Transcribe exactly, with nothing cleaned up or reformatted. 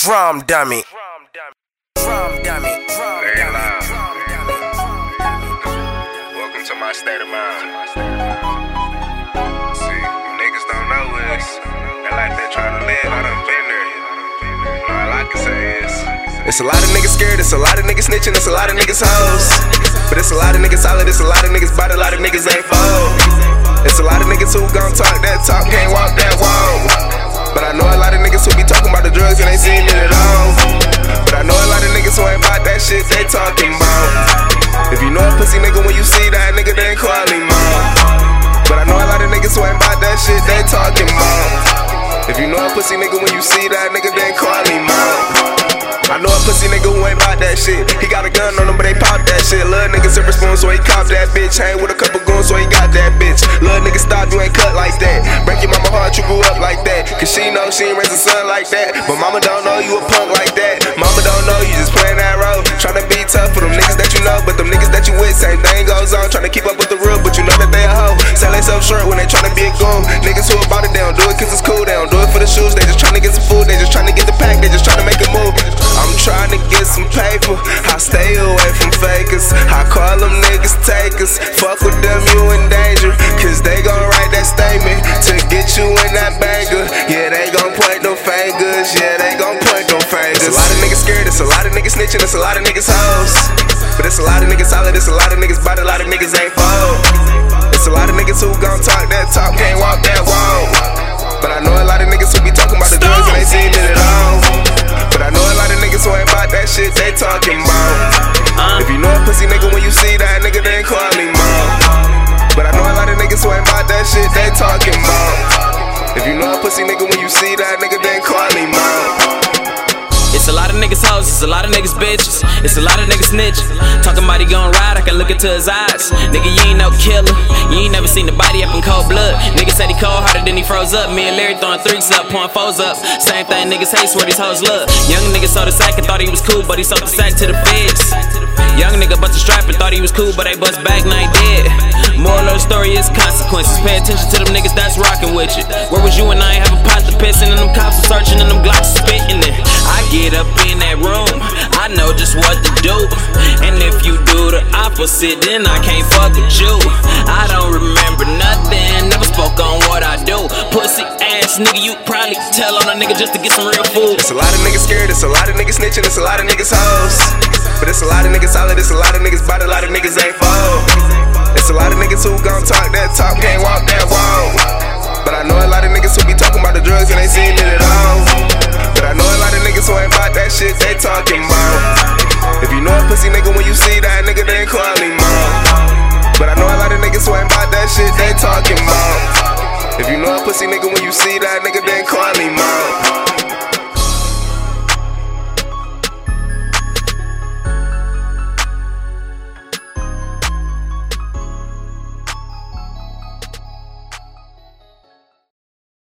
Drum dummy. Drum dummy. Drum dummy. Drum dummy. Welcome to my state of mind. See, you niggas don't know this. That life they tryna live, I done been there. All I can say is, it's a lot of niggas scared, it's a lot of niggas snitching, it's a lot of niggas hoes. But it's a lot of niggas solid, it's a lot of niggas body, a lot of niggas ain't fold. It's a lot of niggas who gon' talk that talk, can't walk that walk. But I know a lot of niggas who be talking about the drugs and ain't seen it at all. But I know a lot of niggas who ain't about that shit they talking about. If you know a pussy nigga when you see that nigga, then call him out. But I know a lot of niggas who ain't about that shit they talking about. If you know a pussy nigga when you see that nigga, then call him out. I know a pussy nigga who ain't about that shit. He got a gun on him, but they pop that shit. Little nigga silver spoon, so he cop that bitch. Hang with a couple goons, so he got that bitch. Little nigga stop, you ain't cut like that. Break your mama heart, you grew up like that. Cause she know she ain't raised a son like that. But mama don't know you a punk like that. Mama don't know you just playing that role. Tryna be tough for them niggas that you know. But them niggas that you with, same thing goes on. Tryna keep up with the real, but you know that they a hoe. Sell themselves short when they tryna be a goon. Niggas who about it, they don't do it cause it's cool. They don't do it for the shoes, they just tryna get some food. They just tryna get the pack, they just tryna make a move. I'm tryna get some paper, I stay away from fakers. I call them niggas takers. Fuck with them, you in danger. Cause they gon' write that statement to get you in that banger. Yeah, they gon' point them fingers. Yeah, they gon' point them fingers. It's a lot of niggas scared, it's a lot of niggas snitching, it's a lot of niggas hoes. But it's a lot of niggas solid, it's a lot of niggas body, a lot of niggas ain't fold. It's a lot of niggas who gon' talk that talk, can't walk that walk. But I know a lot of niggas who be talking about the drugs and they seen it at all. But I know a lot of niggas who ain't about that shit they talking about. If you know a pussy nigga when you see that nigga, then call him out. But I know a lot of niggas who ain't about that shit they talking about. If you know a pussy nigga when you see that nigga, then call him out. It's a lot of niggas hoes, it's a lot of niggas bitches, it's a lot of niggas snitches. Talking about he gon' ride, I can look into his eyes. Nigga, you ain't no killer, you ain't never seen the body up in cold blood. Nigga said he cold hearted, then he froze up. Me and Larry throwing threes up, pouring fours up. Same thing niggas hate, swear these hoes love. Young nigga sold a sack and thought he was cool, but he sold the sack to the feds. Young nigga bust a strap and thought he was cool, but they bust back, now he dead. Moral of the story is consequences. Pay attention to them niggas that's rocking with you. Where was you and I ain't have a pot to pissin', and them cops are searching and them glocks are spittin'. And I get Get up in that room, I know just what to do. And if you do the opposite, then I can't fuck with you. I don't remember nothing, never spoke on what I do. Pussy ass nigga, you probably tell on a nigga just to get some real food. It's a lot of niggas scared, it's a lot of niggas snitching, it's a lot of niggas hoes. But it's a lot of niggas solid, it's a lot of niggas body, a lot of niggas ain't fold. It's a lot of niggas who gon' talk that talk, can't walk that walk. But I know a lot of niggas who be talking about the drugs and ain't seen it at all. But I know a lot of niggas who ain't about that shit they talking about. If you know a pussy nigga when you see that nigga, then call him out. But I know a lot of niggas who ain't about that shit they talking about. If you know a pussy nigga when you see that nigga, then call him out.